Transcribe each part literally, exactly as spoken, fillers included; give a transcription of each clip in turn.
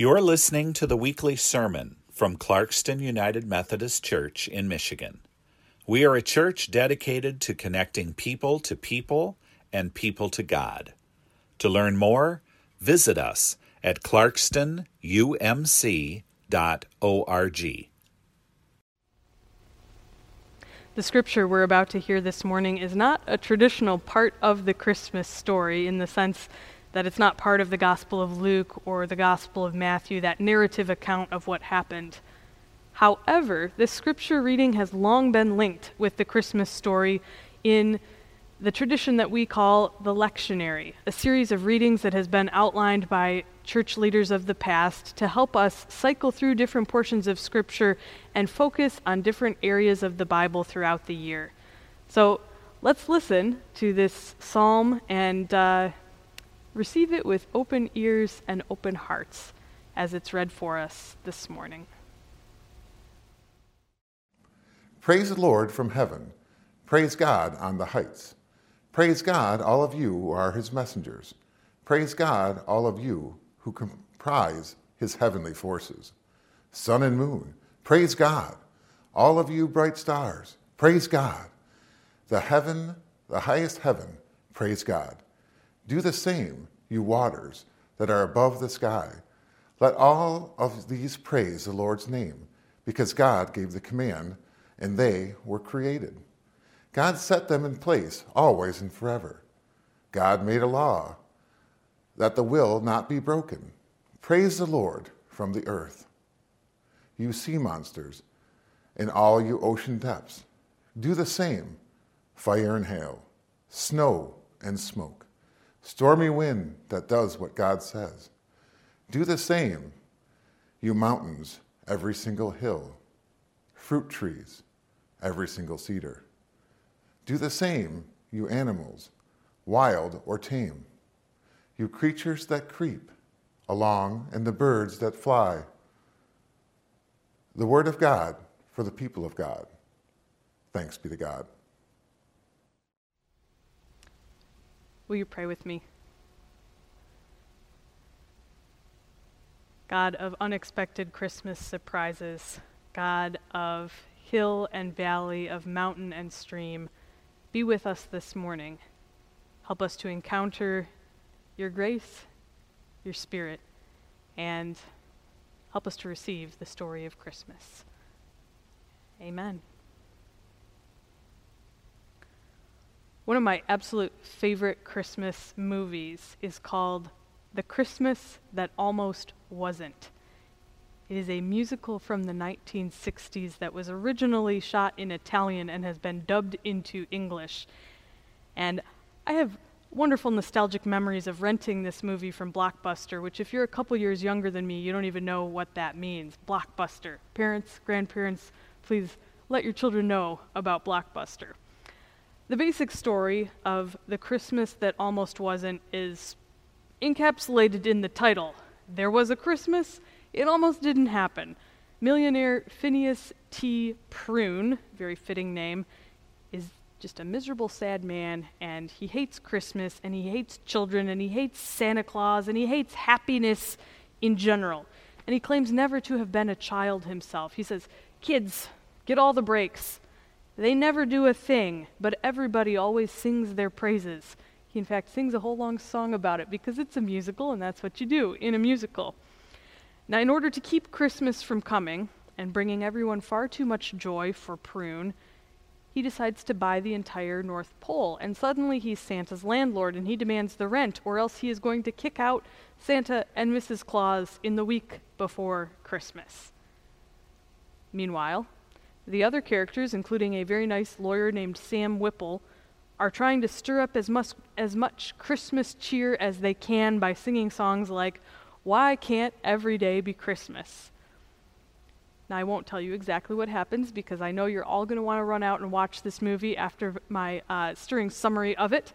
You're listening to the weekly sermon from Clarkston United Methodist Church in Michigan. We are a church dedicated to connecting people to people and people to God. To learn more, visit us at clarkston u m c dot org. The scripture we're about to hear this morning is not a traditional part of the Christmas story in the sense that it's not part of the Gospel of Luke or the Gospel of Matthew, that narrative account of what happened. However, this scripture reading has long been linked with the Christmas story in the tradition that we call the lectionary, a series of readings that has been outlined by church leaders of the past to help us cycle through different portions of scripture and focus on different areas of the Bible throughout the year. So let's listen to this psalm and uh, receive it with open ears and open hearts as it's read for us this morning. Praise the Lord from heaven. Praise God on the heights. Praise God, all of you who are his messengers. Praise God, all of you who comprise his heavenly forces. Sun and moon, praise God. All of you bright stars, praise God. The heaven, the highest heaven, praise God. Do the same, you waters that are above the sky. Let all of these praise the Lord's name, because God gave the command, and they were created. God set them in place, always and forever. God made a law that the will not be broken. Praise the Lord from the earth. You sea monsters, and all you ocean depths, do the same, fire and hail, snow and smoke. Stormy wind that does what God says. Do the same, you mountains, every single hill, fruit trees, every single cedar. Do the same, you animals, wild or tame, you creatures that creep along and the birds that fly. The word of God for the people of God. Thanks be to God. Will you pray with me? God of unexpected Christmas surprises, God of hill and valley, of mountain and stream, be with us this morning. Help us to encounter your grace, your spirit, and help us to receive the story of Christmas. Amen. One of my absolute favorite Christmas movies is called The Christmas That Almost Wasn't. It is a musical from the nineteen sixties that was originally shot in Italian and has been dubbed into English. And I have wonderful nostalgic memories of renting this movie from Blockbuster, which if you're a couple years younger than me, you don't even know what that means. Blockbuster. Parents, grandparents, please let your children know about Blockbuster. The basic story of The Christmas That Almost Wasn't is encapsulated in the title. There was a Christmas, it almost didn't happen. Millionaire Phineas T. Prune, very fitting name, is just a miserable, sad man, and he hates Christmas, and he hates children, and he hates Santa Claus, and he hates happiness in general. And he claims never to have been a child himself. He says, "Kids, get all the breaks. They never do a thing, but everybody always sings their praises." He, in fact, sings a whole long song about it because it's a musical, and that's what you do in a musical. Now, in order to keep Christmas from coming and bringing everyone far too much joy for Prune, he decides to buy the entire North Pole, and suddenly he's Santa's landlord, and he demands the rent, or else he is going to kick out Santa and Missus Claus in the week before Christmas. Meanwhile, the other characters, including a very nice lawyer named Sam Whipple, are trying to stir up as much, as much Christmas cheer as they can by singing songs like, "Why Can't Every Day Be Christmas?" Now, I won't tell you exactly what happens because I know you're all going to want to run out and watch this movie after my uh, stirring summary of it.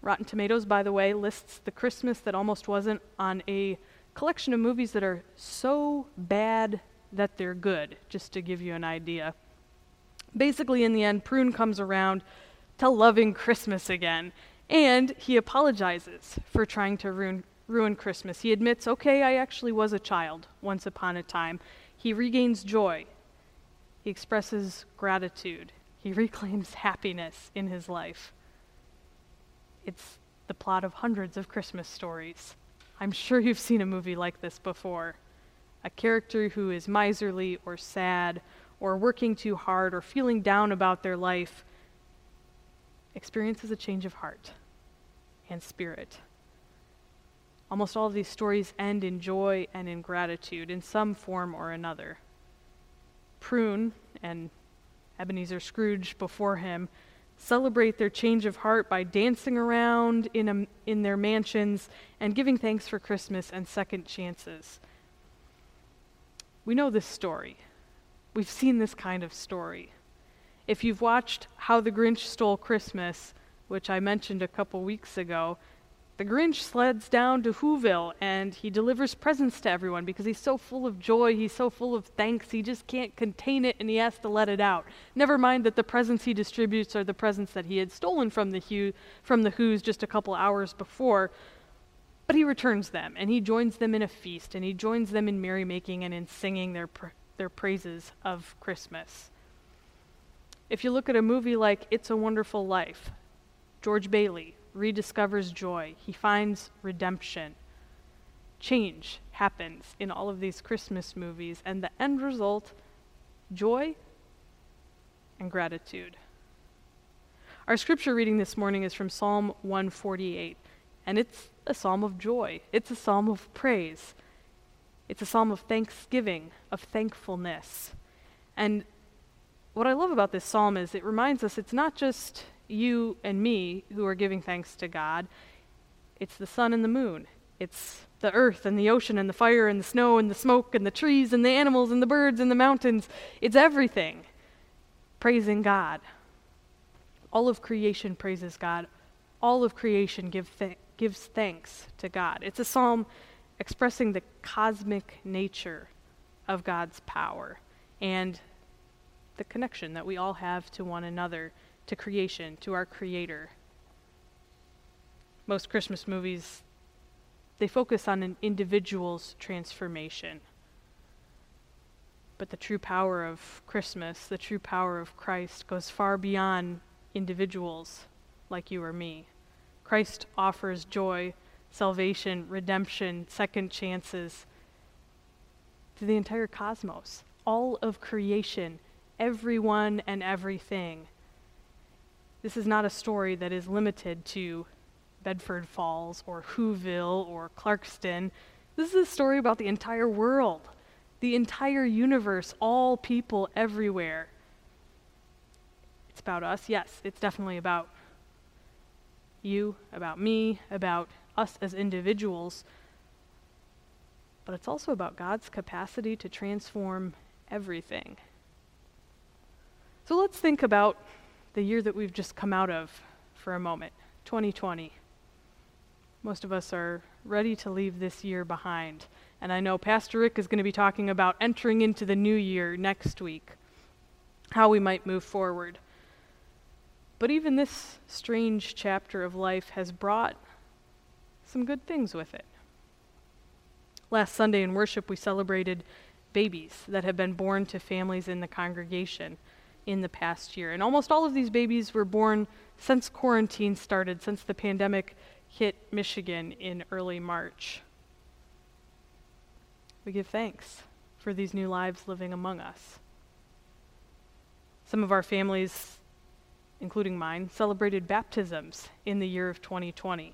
Rotten Tomatoes, by the way, lists The Christmas That Almost Wasn't on a collection of movies that are so bad that they're good, just to give you an idea. Basically, in the end, Prune comes around to loving Christmas again, and he apologizes for trying to ruin ruin Christmas. He admits, okay, I actually was a child once upon a time. He regains joy. He expresses gratitude. He reclaims happiness in his life. It's the plot of hundreds of Christmas stories. I'm sure you've seen a movie like this before. A character who is miserly or sad or working too hard or feeling down about their life experiences a change of heart and spirit. Almost all of these stories end in joy and in gratitude in some form or another. Prune and Ebenezer Scrooge before him celebrate their change of heart by dancing around in, a, in their mansions and giving thanks for Christmas and second chances. We know this story. We've seen this kind of story. If you've watched How the Grinch Stole Christmas, which I mentioned a couple weeks ago, the Grinch sleds down to Whoville and he delivers presents to everyone because he's so full of joy, he's so full of thanks, he just can't contain it and he has to let it out. Never mind that the presents he distributes are the presents that he had stolen from the Who, from the Whos just a couple hours before. But he returns them, and he joins them in a feast, and he joins them in merrymaking and in singing their pr- their praises of Christmas. If you look at a movie like It's a Wonderful Life, George Bailey rediscovers joy. He finds redemption. Change happens in all of these Christmas movies, and the end result, joy and gratitude. Our scripture reading this morning is from Psalm one forty-eight, and it's a psalm of joy. It's a psalm of praise. It's a psalm of thanksgiving, of thankfulness. And what I love about this psalm is it reminds us it's not just you and me who are giving thanks to God. It's the sun and the moon. It's the earth and the ocean and the fire and the snow and the smoke and the trees and the animals and the birds and the mountains. It's everything praising God. All of creation praises God. All of creation give th- gives thanks to God. It's a psalm expressing the cosmic nature of God's power and the connection that we all have to one another, to creation, to our Creator. Most Christmas movies, they focus on an individual's transformation. But the true power of Christmas, the true power of Christ, goes far beyond individuals like you or me. Christ offers joy, salvation, redemption, second chances to the entire cosmos, all of creation, everyone and everything. This is not a story that is limited to Bedford Falls or Whoville or Clarkston. This is a story about the entire world, the entire universe, all people everywhere. It's about us, yes, it's definitely about you, about me, about us as individuals, but it's also about God's capacity to transform everything. So let's think about the year that we've just come out of for a moment, twenty twenty. Most of us are ready to leave this year behind, and I know Pastor Rick is going to be talking about entering into the new year next week, how we might move forward. But even this strange chapter of life has brought some good things with it. Last Sunday in worship, we celebrated babies that have been born to families in the congregation in the past year. And almost all of these babies were born since quarantine started, since the pandemic hit Michigan in early March. We give thanks for these new lives living among us. Some of our families, including mine, celebrated baptisms in the year of twenty twenty.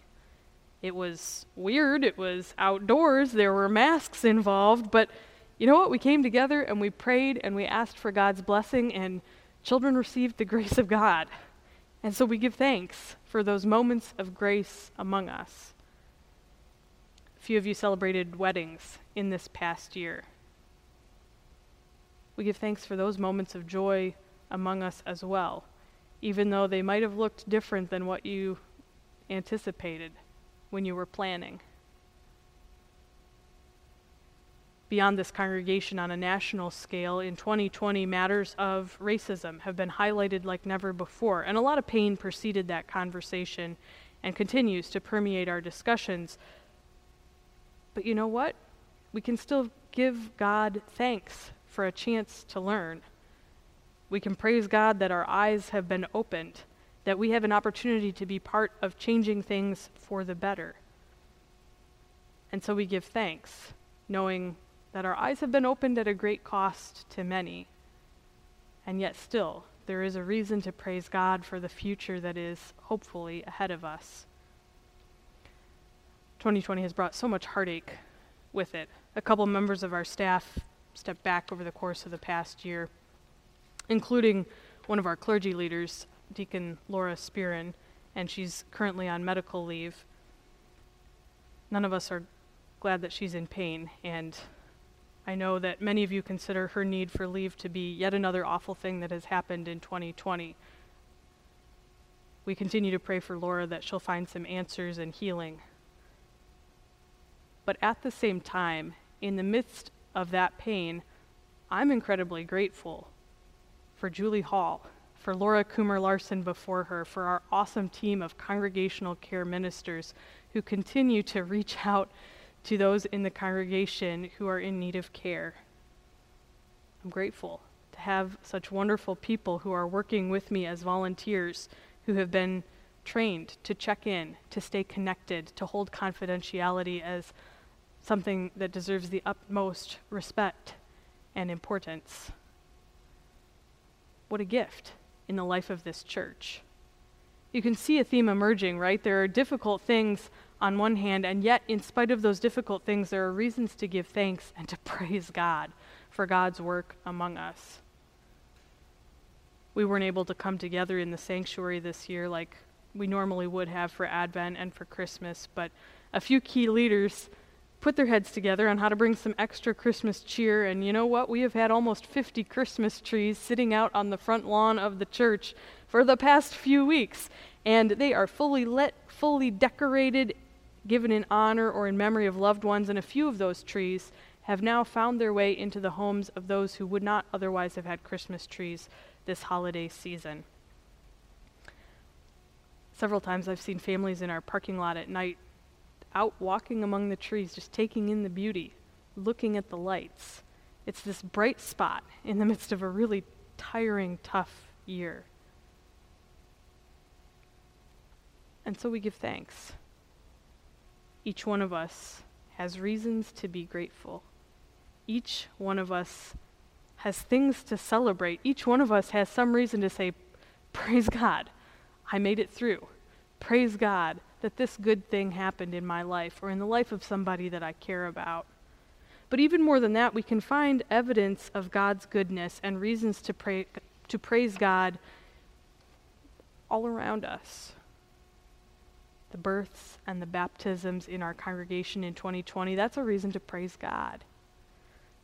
It was weird, it was outdoors, there were masks involved, but you know what? We came together and we prayed and we asked for God's blessing, and children received the grace of God. And so we give thanks for those moments of grace among us. A few of you celebrated weddings in this past year. We give thanks for those moments of joy among us as well, even though they might have looked different than what you anticipated when you were planning. Beyond this congregation, on a national scale, in twenty twenty, matters of racism have been highlighted like never before, and a lot of pain preceded that conversation and continues to permeate our discussions. But you know what? We can still give God thanks for a chance to learn. We can praise God that our eyes have been opened, that we have an opportunity to be part of changing things for the better. And so we give thanks, knowing that our eyes have been opened at a great cost to many. And yet still, there is a reason to praise God for the future that is hopefully ahead of us. twenty twenty has brought so much heartache with it. A couple members of our staff stepped back over the course of the past year, including one of our clergy leaders, Deacon Laura Spearin, and she's currently on medical leave. None of us are glad that she's in pain, and I know that many of you consider her need for leave to be yet another awful thing that has happened in twenty twenty. We continue to pray for Laura that she'll find some answers and healing. But at the same time, in the midst of that pain, I'm incredibly grateful for Julie Hall, for Laura Coomer Larson before her, for our awesome team of congregational care ministers who continue to reach out to those in the congregation who are in need of care. I'm grateful to have such wonderful people who are working with me as volunteers, who have been trained to check in, to stay connected, to hold confidentiality as something that deserves the utmost respect and importance. What a gift in the life of this church. You can see a theme emerging, right? There are difficult things on one hand, and yet in spite of those difficult things, there are reasons to give thanks and to praise God for God's work among us. We weren't able to come together in the sanctuary this year like we normally would have for Advent and for Christmas, but a few key leaders put their heads together on how to bring some extra Christmas cheer, and you know what? We have had almost fifty Christmas trees sitting out on the front lawn of the church for the past few weeks, and they are fully lit, fully decorated, given in honor or in memory of loved ones, and a few of those trees have now found their way into the homes of those who would not otherwise have had Christmas trees this holiday season. Several times I've seen families in our parking lot at night out walking among the trees, just taking in the beauty, looking at the lights. It's this bright spot in the midst of a really tiring, tough year. And so we give thanks. Each one of us has reasons to be grateful. Each one of us has things to celebrate. Each one of us has some reason to say, praise God, I made it through. Praise God that this good thing happened in my life or in the life of somebody that I care about. But even more than that, we can find evidence of God's goodness and reasons to pray, to praise God all around us. The births and the baptisms in our congregation in twenty twenty, that's a reason to praise God.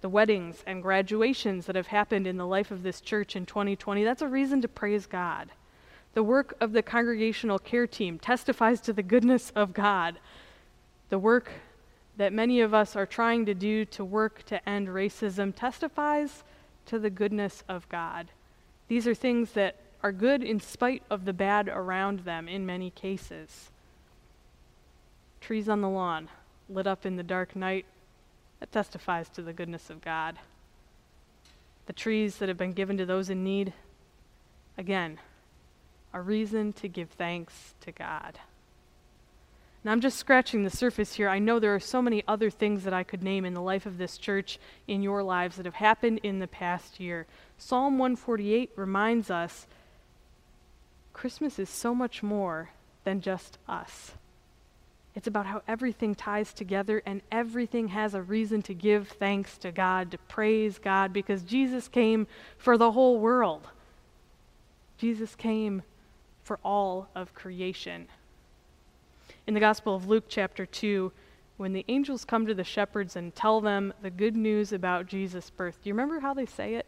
The weddings and graduations that have happened in the life of this church in twenty twenty, that's a reason to praise God. The work of the congregational care team testifies to the goodness of God. The work that many of us are trying to do to work to end racism testifies to the goodness of God. These are things that are good in spite of the bad around them in many cases. Trees on the lawn, lit up in the dark night, that testifies to the goodness of God. The trees that have been given to those in need, again, a reason to give thanks to God. Now, I'm just scratching the surface here. I know there are so many other things that I could name in the life of this church, in your lives, that have happened in the past year. Psalm one forty-eight reminds us Christmas is so much more than just us. It's about how everything ties together and everything has a reason to give thanks to God, to praise God, because Jesus came for the whole world. Jesus came for all of creation. In the Gospel of Luke chapter two, when the angels come to the shepherds and tell them the good news about Jesus' birth, do you remember how they say it?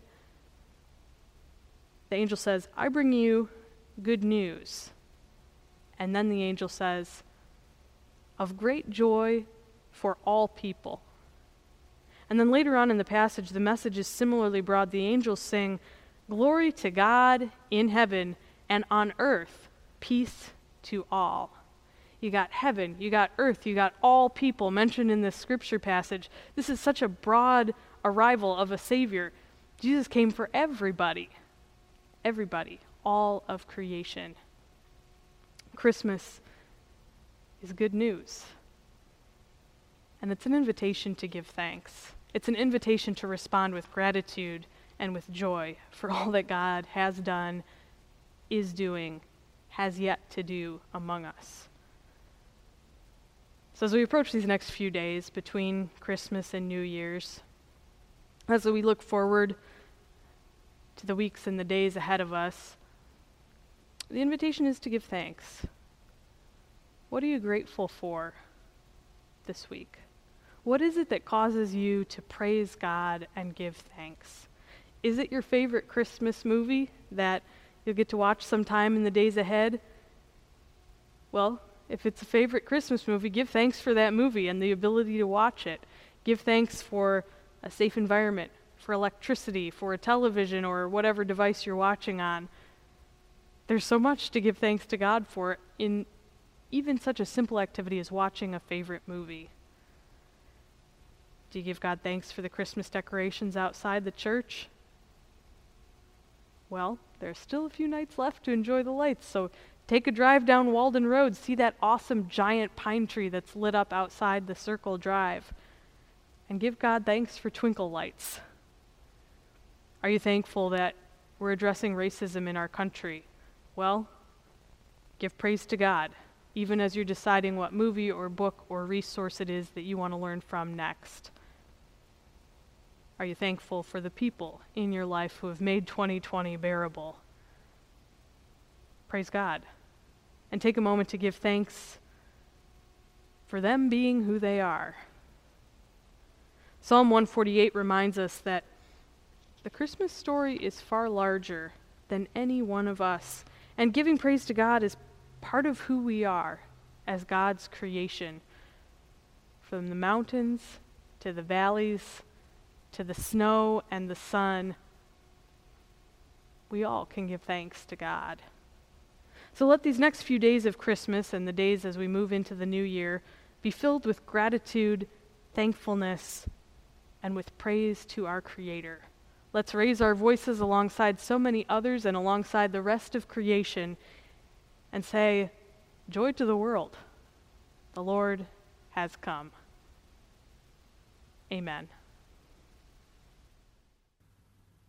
The angel says, I bring you good news. And then the angel says, of great joy for all people. And then later on in the passage, the message is similarly broad. The angels sing, glory to God in heaven, and on earth, peace to all. You got heaven, you got earth, you got all people mentioned in this scripture passage. This is such a broad arrival of a Savior. Jesus came for everybody, everybody, all of creation. Christmas is good news. And it's an invitation to give thanks. It's an invitation to respond with gratitude and with joy for all that God has done, is doing, has yet to do among us. So as we approach these next few days between Christmas and New Year's, as we look forward to the weeks and the days ahead of us, the invitation is to give thanks. What are you grateful for this week? What is it that causes you to praise God and give thanks? Is it your favorite Christmas movie that you'll get to watch sometime in the days ahead? Well, if it's a favorite Christmas movie, give thanks for that movie and the ability to watch it. Give thanks for a safe environment, for electricity, for a television or whatever device you're watching on. There's so much to give thanks to God for in even such a simple activity as watching a favorite movie. Do you give God thanks for the Christmas decorations outside the church? Well, there's still a few nights left to enjoy the lights, so take a drive down Walden Road, see that awesome giant pine tree that's lit up outside the Circle Drive, and give God thanks for twinkle lights. Are you thankful that we're addressing racism in our country? Well, give praise to God, even as you're deciding what movie or book or resource it is that you want to learn from next. Are you thankful for the people in your life who have made twenty twenty bearable? Praise God. And take a moment to give thanks for them being who they are. Psalm one forty-eight reminds us that the Christmas story is far larger than any one of us, and giving praise to God is part of who we are as God's creation. From the mountains to the valleys to the snow and the sun, we all can give thanks to God. So let these next few days of Christmas and the days as we move into the new year be filled with gratitude, thankfulness, and with praise to our Creator. Let's raise our voices alongside so many others and alongside the rest of creation and say, "Joy to the world. The Lord has come." Amen.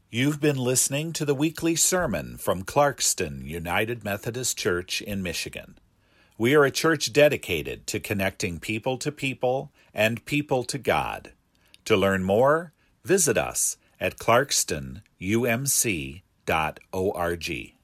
You've been listening to the weekly sermon from Clarkston United Methodist Church in Michigan. We are a church dedicated to connecting people to people and people to God. To learn more, visit us at clarkston u m c dot org.